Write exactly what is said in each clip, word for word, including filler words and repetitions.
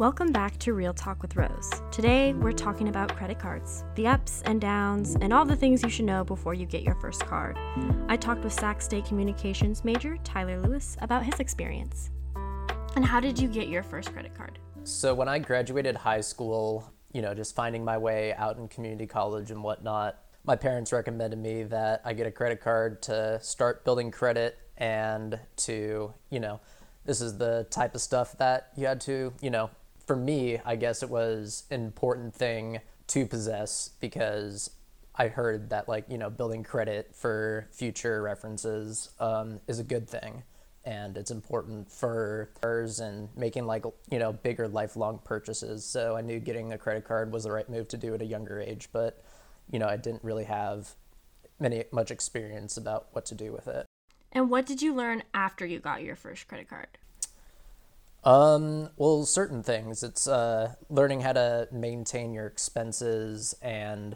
Welcome back to Real Talk with Rose. Today, we're talking about credit cards, the ups and downs, and all the things you should know before you get your first card. I talked with Sac State Communications major Tyler Lewis about his experience. And how did you get your first credit card? So when I graduated high school, you know, just finding my way out in community college and whatnot, my parents recommended me that I get a credit card to start building credit and to, you know, this is the type of stuff that you had to, you know, for me, I guess it was an important thing to possess because I heard that, like, you know, building credit for future references um, is a good thing. And it's important for cars and making, like, you know, bigger lifelong purchases. So I knew getting a credit card was the right move to do at a younger age. But, you know, I didn't really have many much experience about what to do with it. And what did you learn after you got your first credit card? Um, well, certain things. It's uh, learning how to maintain your expenses, and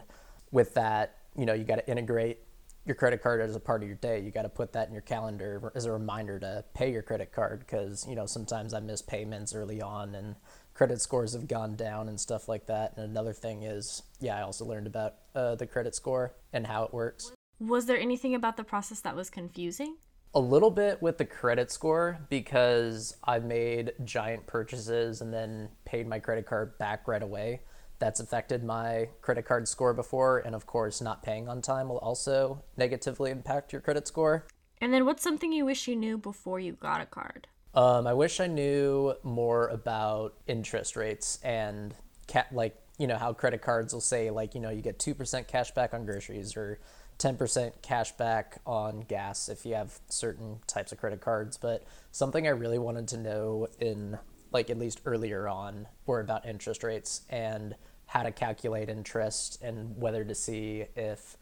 with that, you know, you got to integrate your credit card as a part of your day. You got to put that in your calendar as a reminder to pay your credit card because, you know, sometimes I miss payments early on and credit scores have gone down and stuff like that. And another thing is, yeah, I also learned about uh, the credit score and how it works. Was there anything about the process that was confusing? A little bit with the credit score because I made giant purchases and then paid my credit card back right away. That's affected my credit card score before, and of course not paying on time will also negatively impact your credit score. And then what's something you wish you knew before you got a card? Um, I wish I knew more about interest rates and ca- like, you know, how credit cards will say, like, you know, you get two percent cash back on groceries or ten percent cash back on gas if you have certain types of credit cards. But something I really wanted to know in, like, at least earlier on, were about interest rates and how to calculate interest and whether to see if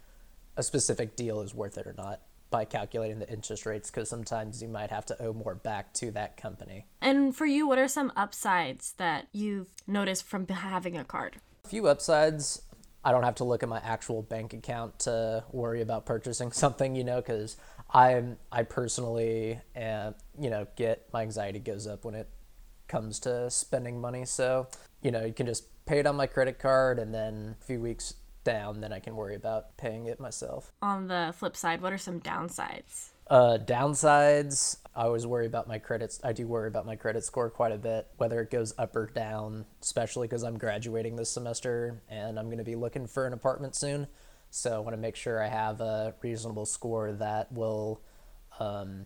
a specific deal is worth it or not by calculating the interest rates, because sometimes you might have to owe more back to that company. And for you, what are some upsides that you've noticed from having a card? A few upsides. I don't have to look at my actual bank account to worry about purchasing something, you know, because I'm I personally, uh, you know, get my anxiety goes up when it comes to spending money. So, you know, you can just pay it on my credit card, and then a few weeks down, then I can worry about paying it myself. On the flip side, what are some downsides? Uh, downsides, I always worry about my credits. I do worry about my credit score quite a bit, whether it goes up or down, especially because I'm graduating this semester and I'm going to be looking for an apartment soon. So I want to make sure I have a reasonable score that will um,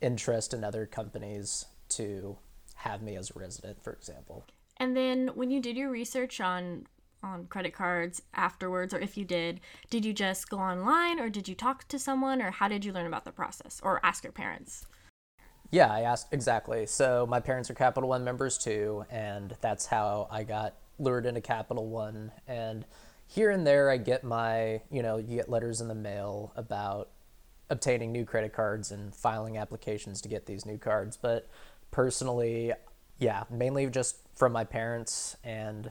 interest in other companies to have me as a resident, for example. And then when you did your research on on credit cards afterwards, or if you did, did you just go online, or did you talk to someone, or how did you learn about the process, or ask your parents? Yeah, I asked, exactly. So my parents are Capital One members too, and that's how I got lured into Capital One. And here and there I get my, you know, you get letters in the mail about obtaining new credit cards and filing applications to get these new cards. But personally, yeah, mainly just from my parents, and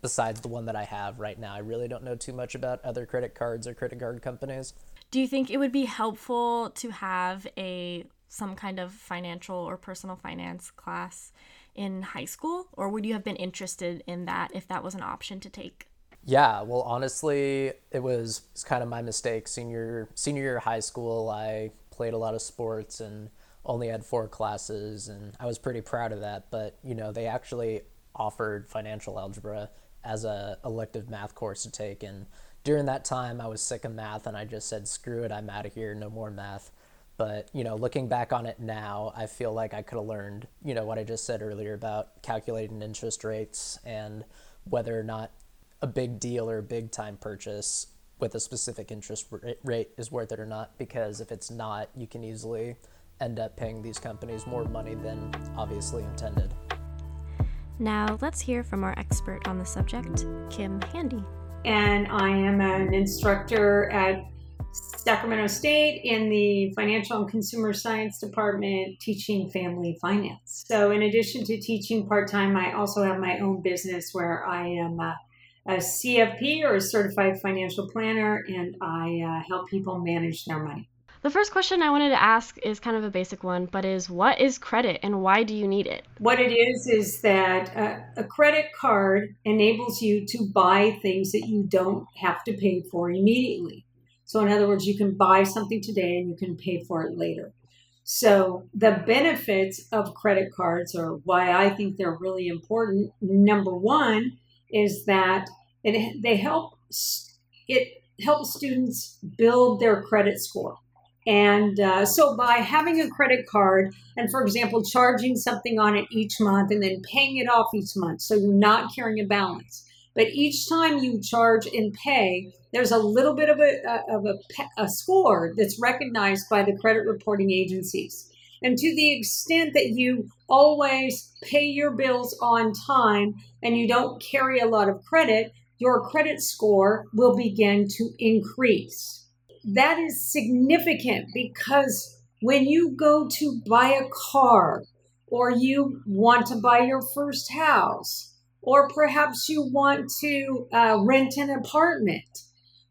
besides the one that I have right now, I really don't know too much about other credit cards or credit card companies. Do you think it would be helpful to have a some kind of financial or personal finance class in high school? Or would you have been interested in that if that was an option to take? Yeah, well, honestly, it was, it was kind of my mistake. Senior, senior year of high school, I played a lot of sports and only had four classes, and I was pretty proud of that. But, you know, they actually offered financial algebra as a elective math course to take, and during that time I was sick of math and I just said, screw it, I'm out of here, no more math. But, you know, looking back on it now, I feel like I could have learned, you know, what I just said earlier about calculating interest rates and whether or not a big deal or a big time purchase with a specific interest rate is worth it or not, because if it's not, you can easily end up paying these companies more money than obviously intended. Now, let's hear from our expert on the subject, Kim Handy. And I am an instructor at Sacramento State in the Financial and Consumer Science Department, teaching family finance. So in addition to teaching part-time, I also have my own business where I am a, a C F P, or a Certified Financial Planner, and I uh, help people manage their money. The first question I wanted to ask is kind of a basic one, but is what is credit and why do you need it? What it is is that uh, a credit card enables you to buy things that you don't have to pay for immediately. So in other words, you can buy something today and you can pay for it later. So the benefits of credit cards are why I think they're really important. Number one is that it, they help it helps students build their credit score. And uh, so by having a credit card and, for example, charging something on it each month and then paying it off each month, so you're not carrying a balance. But each time you charge and pay, there's a little bit of a, of a, a score that's recognized by the credit reporting agencies. And to the extent that you always pay your bills on time and you don't carry a lot of credit, your credit score will begin to increase. That is significant because when you go to buy a car or you want to buy your first house or perhaps you want to uh, rent an apartment,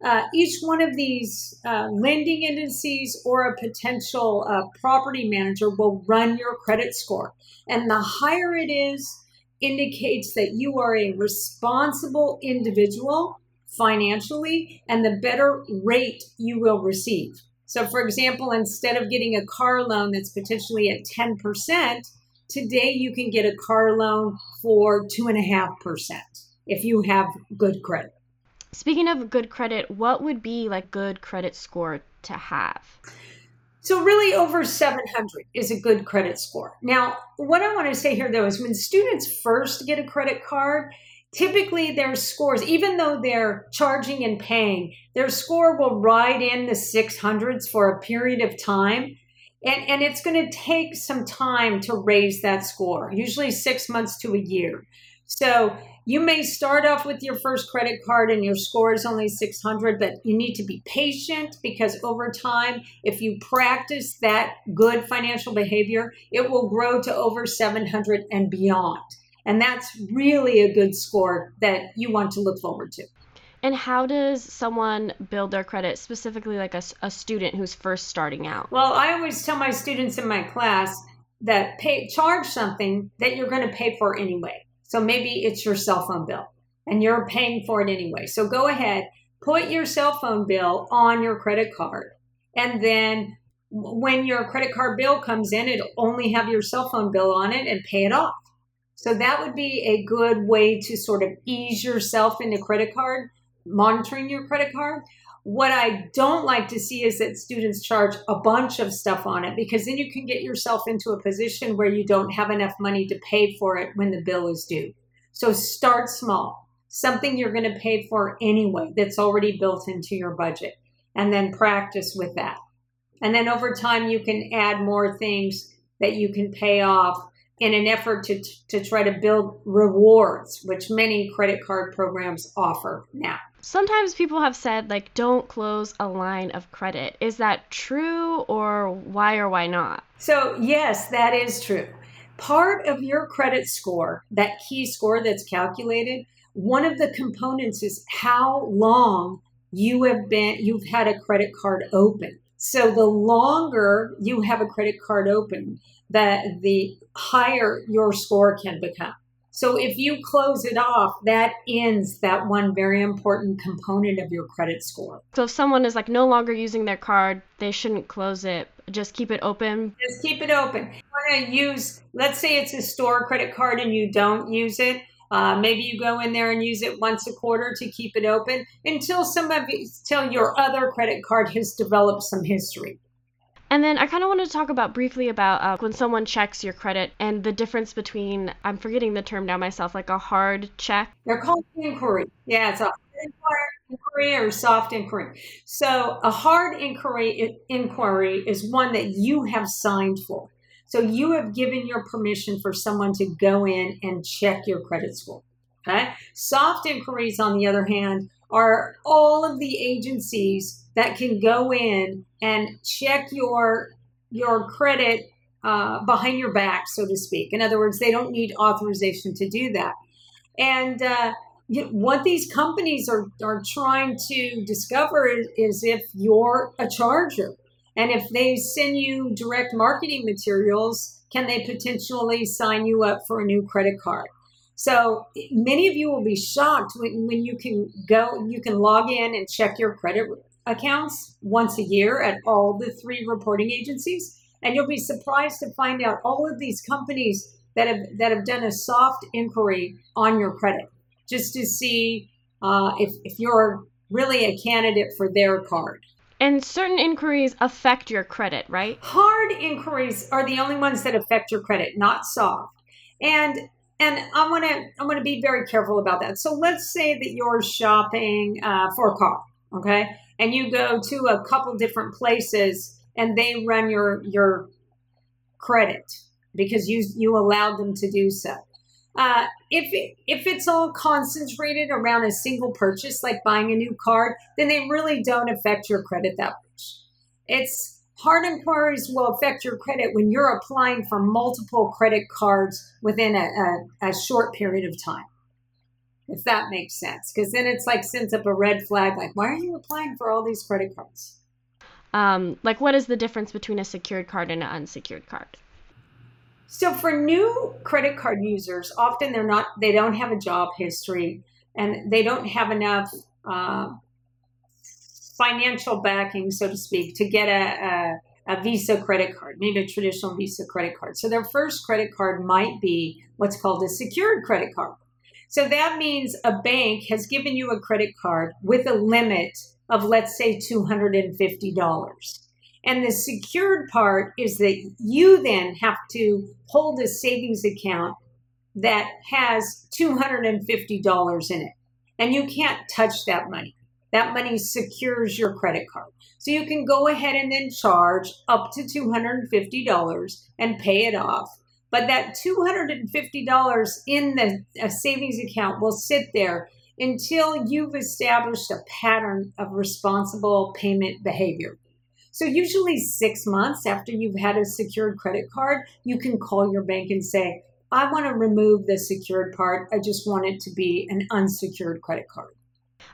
uh, each one of these uh, lending agencies or a potential uh, property manager will run your credit score. And the higher it is indicates that you are a responsible individual financially, and the better rate you will receive. So for example, instead of getting a car loan that's potentially at ten percent, today you can get a car loan for two and a half percent if you have good credit. Speaking of good credit, what would be like good credit score to have? So really over seven hundred is a good credit score. Now, what I want to say here though, is when students first get a credit card, typically their scores, even though they're charging and paying, their score will ride in the six hundreds for a period of time. And, and it's going to take some time to raise that score, usually six months to a year. So you may start off with your first credit card and your score is only six hundred, but you need to be patient because over time, if you practice that good financial behavior, it will grow to over seven hundred and beyond. And that's really a good score that you want to look forward to. And how does someone build their credit, specifically like a, a student who's first starting out? Well, I always tell my students in my class that pay, charge something that you're going to pay for anyway. So maybe it's your cell phone bill and you're paying for it anyway. So go ahead, put your cell phone bill on your credit card. And then when your credit card bill comes in, it'll only have your cell phone bill on it and pay it off. So that would be a good way to sort of ease yourself into credit card, monitoring your credit card. What I don't like to see is that students charge a bunch of stuff on it because then you can get yourself into a position where you don't have enough money to pay for it when the bill is due. So start small, something you're going to pay for anyway that's already built into your budget, and then practice with that. And then over time, you can add more things that you can pay off in an effort to to try to build rewards, which many credit card programs offer now. Sometimes people have said, like, don't close a line of credit. Is that true, or why or why not? So yes, that is true. Part of your credit score, that key score that's calculated, one of the components is how long you have been, you've had a credit card open. So the longer you have a credit card open, the, the higher your score can become. So if you close it off, that ends that one very important component of your credit score. So if someone is like no longer using their card, they shouldn't close it. Just keep it open. Just keep it open. You want to use, let's say it's a store credit card and you don't use it. Uh, maybe you go in there and use it once a quarter to keep it open until somebody, until your other credit card has developed some history. And then I kind of wanted to talk about briefly about uh, when someone checks your credit and the difference between, I'm forgetting the term now myself, like a hard check. They're called inquiry. Yeah, it's a hard inquiry or soft inquiry. So a hard inquiry inquiry is one that you have signed for. So you have given your permission for someone to go in and check your credit score. Okay? Soft inquiries, on the other hand, are all of the agencies that can go in and check your your credit uh, behind your back, so to speak. In other words, they don't need authorization to do that. And uh, you know, what these companies are, are trying to discover is, is if you're a charger. And if they send you direct marketing materials, can they potentially sign you up for a new credit card? So many of you will be shocked when, when you can go, you can log in and check your credit accounts once a year at all the three reporting agencies. And you'll be surprised to find out all of these companies that have that have done a soft inquiry on your credit just to see uh, if, if you're really a candidate for their card. And certain inquiries affect your credit, right? Hard inquiries are the only ones that affect your credit, not soft. And and I want to I want to be very careful about that. So let's say that you're shopping uh, for a car, okay? And you go to a couple different places and they run your your credit because you you allowed them to do so. Uh, if it, if it's all concentrated around a single purchase, like buying a new card, then they really don't affect your credit that much. It's hard inquiries will affect your credit when you're applying for multiple credit cards within a, a, a short period of time, if that makes sense. Because then it's like sends up a red flag, like, why are you applying for all these credit cards? Um, like, what is the difference between a secured card and an unsecured card? So for new credit card users, often they're not, they don't have a job history and they don't have enough uh, financial backing, so to speak, to get a, a, a Visa credit card, maybe a traditional Visa credit card. So their first credit card might be what's called a secured credit card. So that means a bank has given you a credit card with a limit of, let's say, two hundred fifty dollars. And the secured part is that you then have to hold a savings account that has two hundred fifty dollars in it. And you can't touch that money. That money secures your credit card. So you can go ahead and then charge up to two hundred fifty dollars and pay it off. But that two hundred fifty dollars in the savings account will sit there until you've established a pattern of responsible payment behavior. So usually six months after you've had a secured credit card, you can call your bank and say, I want to remove the secured part. I just want it to be an unsecured credit card.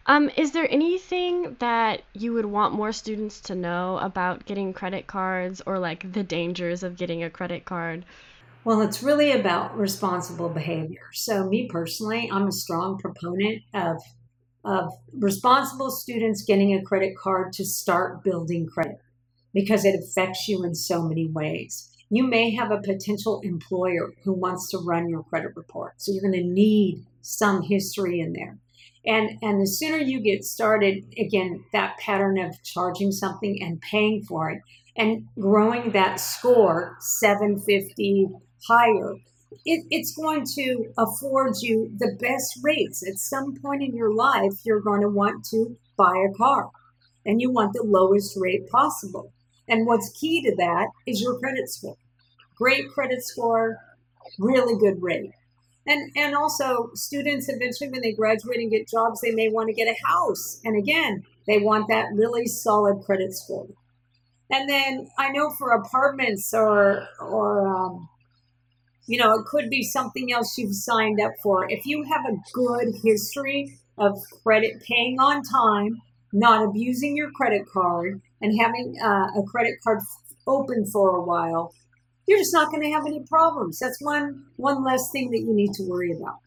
Um, is there anything that you would want more students to know about getting credit cards or like the dangers of getting a credit card? Well, it's really about responsible behavior. So me personally, I'm a strong proponent of, of responsible students getting a credit card to start building credit, because it affects you in so many ways. You may have a potential employer who wants to run your credit report. So you're going to need some history in there. And, and the sooner you get started, again, that pattern of charging something and paying for it and growing that score seven fifty higher, it, it's going to afford you the best rates. At some point in your life, you're going to want to buy a car and you want the lowest rate possible. And what's key to that is your credit score. Great credit score, really good rate. And and also students eventually when they graduate and get jobs, they may want to get a house. And again, they want that really solid credit score. And then I know for apartments or, or um, you know, it could be something else you've signed up for. If you have a good history of credit, paying on time, not abusing your credit card, and having uh, a credit card open for a while, you're just not going to have any problems. That's one one less thing that you need to worry about.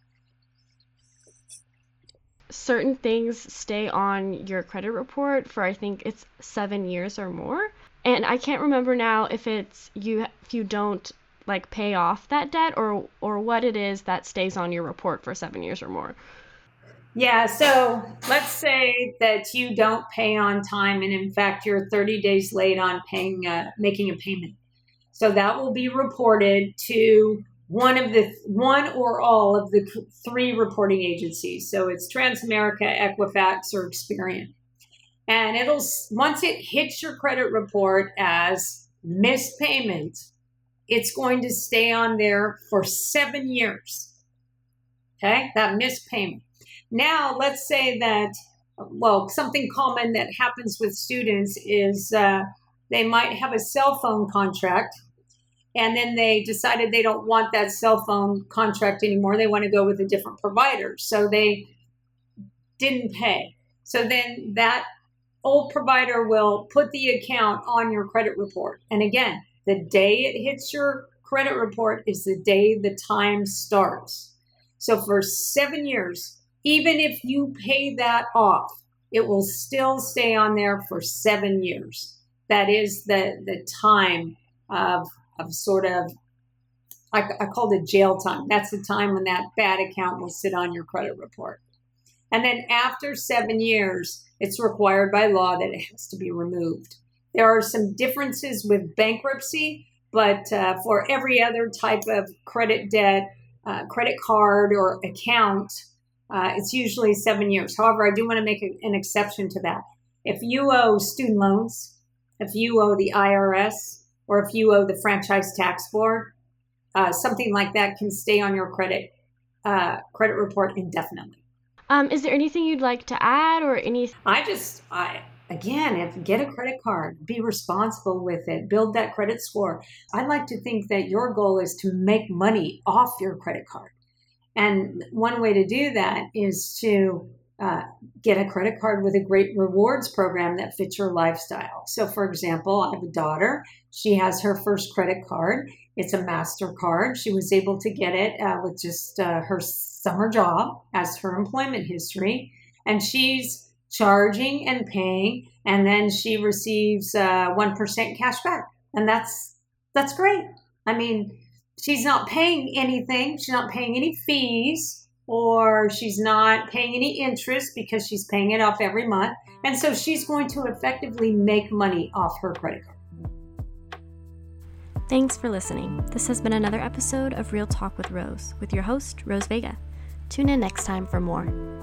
Certain things stay on your credit report for, I think it's seven years or more. And I can't remember now if it's you if you don't like pay off that debt or or what it is that stays on your report for seven years or more. Yeah, so let's say that you don't pay on time and in fact you're thirty days late on paying, uh, making a payment. So that will be reported to one of the one or all of the three reporting agencies. So it's Transamerica, Equifax, or Experian. And it'll once it hits your credit report as missed payment, it's going to stay on there for seven years. Okay, that missed payment. Now, let's say that, well, something common that happens with students is uh, they might have a cell phone contract, and then they decided they don't want that cell phone contract anymore. They want to go with a different provider, so they didn't pay. So then that old provider will put the account on your credit report. And again, the day it hits your credit report is the day the time starts. So for seven years, even if you pay that off, it will still stay on there for seven years. That is the, the time of, of sort of, I, I call it jail time. That's the time when that bad account will sit on your credit report. And then after seven years, it's required by law that it has to be removed. There are some differences with bankruptcy, but uh, for every other type of credit debt, uh, credit card or account, uh, it's usually seven years. However, I do want to make a, an exception to that. If you owe student loans, if you owe the I R S, or if you owe the Franchise Tax Board, uh, something like that can stay on your credit uh, credit report indefinitely. Um, is there anything you'd like to add or any? I just, I again, if get a credit card, be responsible with it, build that credit score. I like to think that your goal is to make money off your credit card. And one way to do that is to uh, get a credit card with a great rewards program that fits your lifestyle. So for example, I have a daughter. She has her first credit card. It's a Mastercard. She was able to get it uh, with just uh, her summer job as her employment history, and she's charging and paying, and then she receives uh, one percent cash back, and that's that's great. I mean, she's not paying anything. She's not paying any fees, or she's not paying any interest because she's paying it off every month, and so she's going to effectively make money off her credit card. Thanks for listening. This has been another episode of Real Talk with Rose with your host, Rose Vega. Tune in next time for more.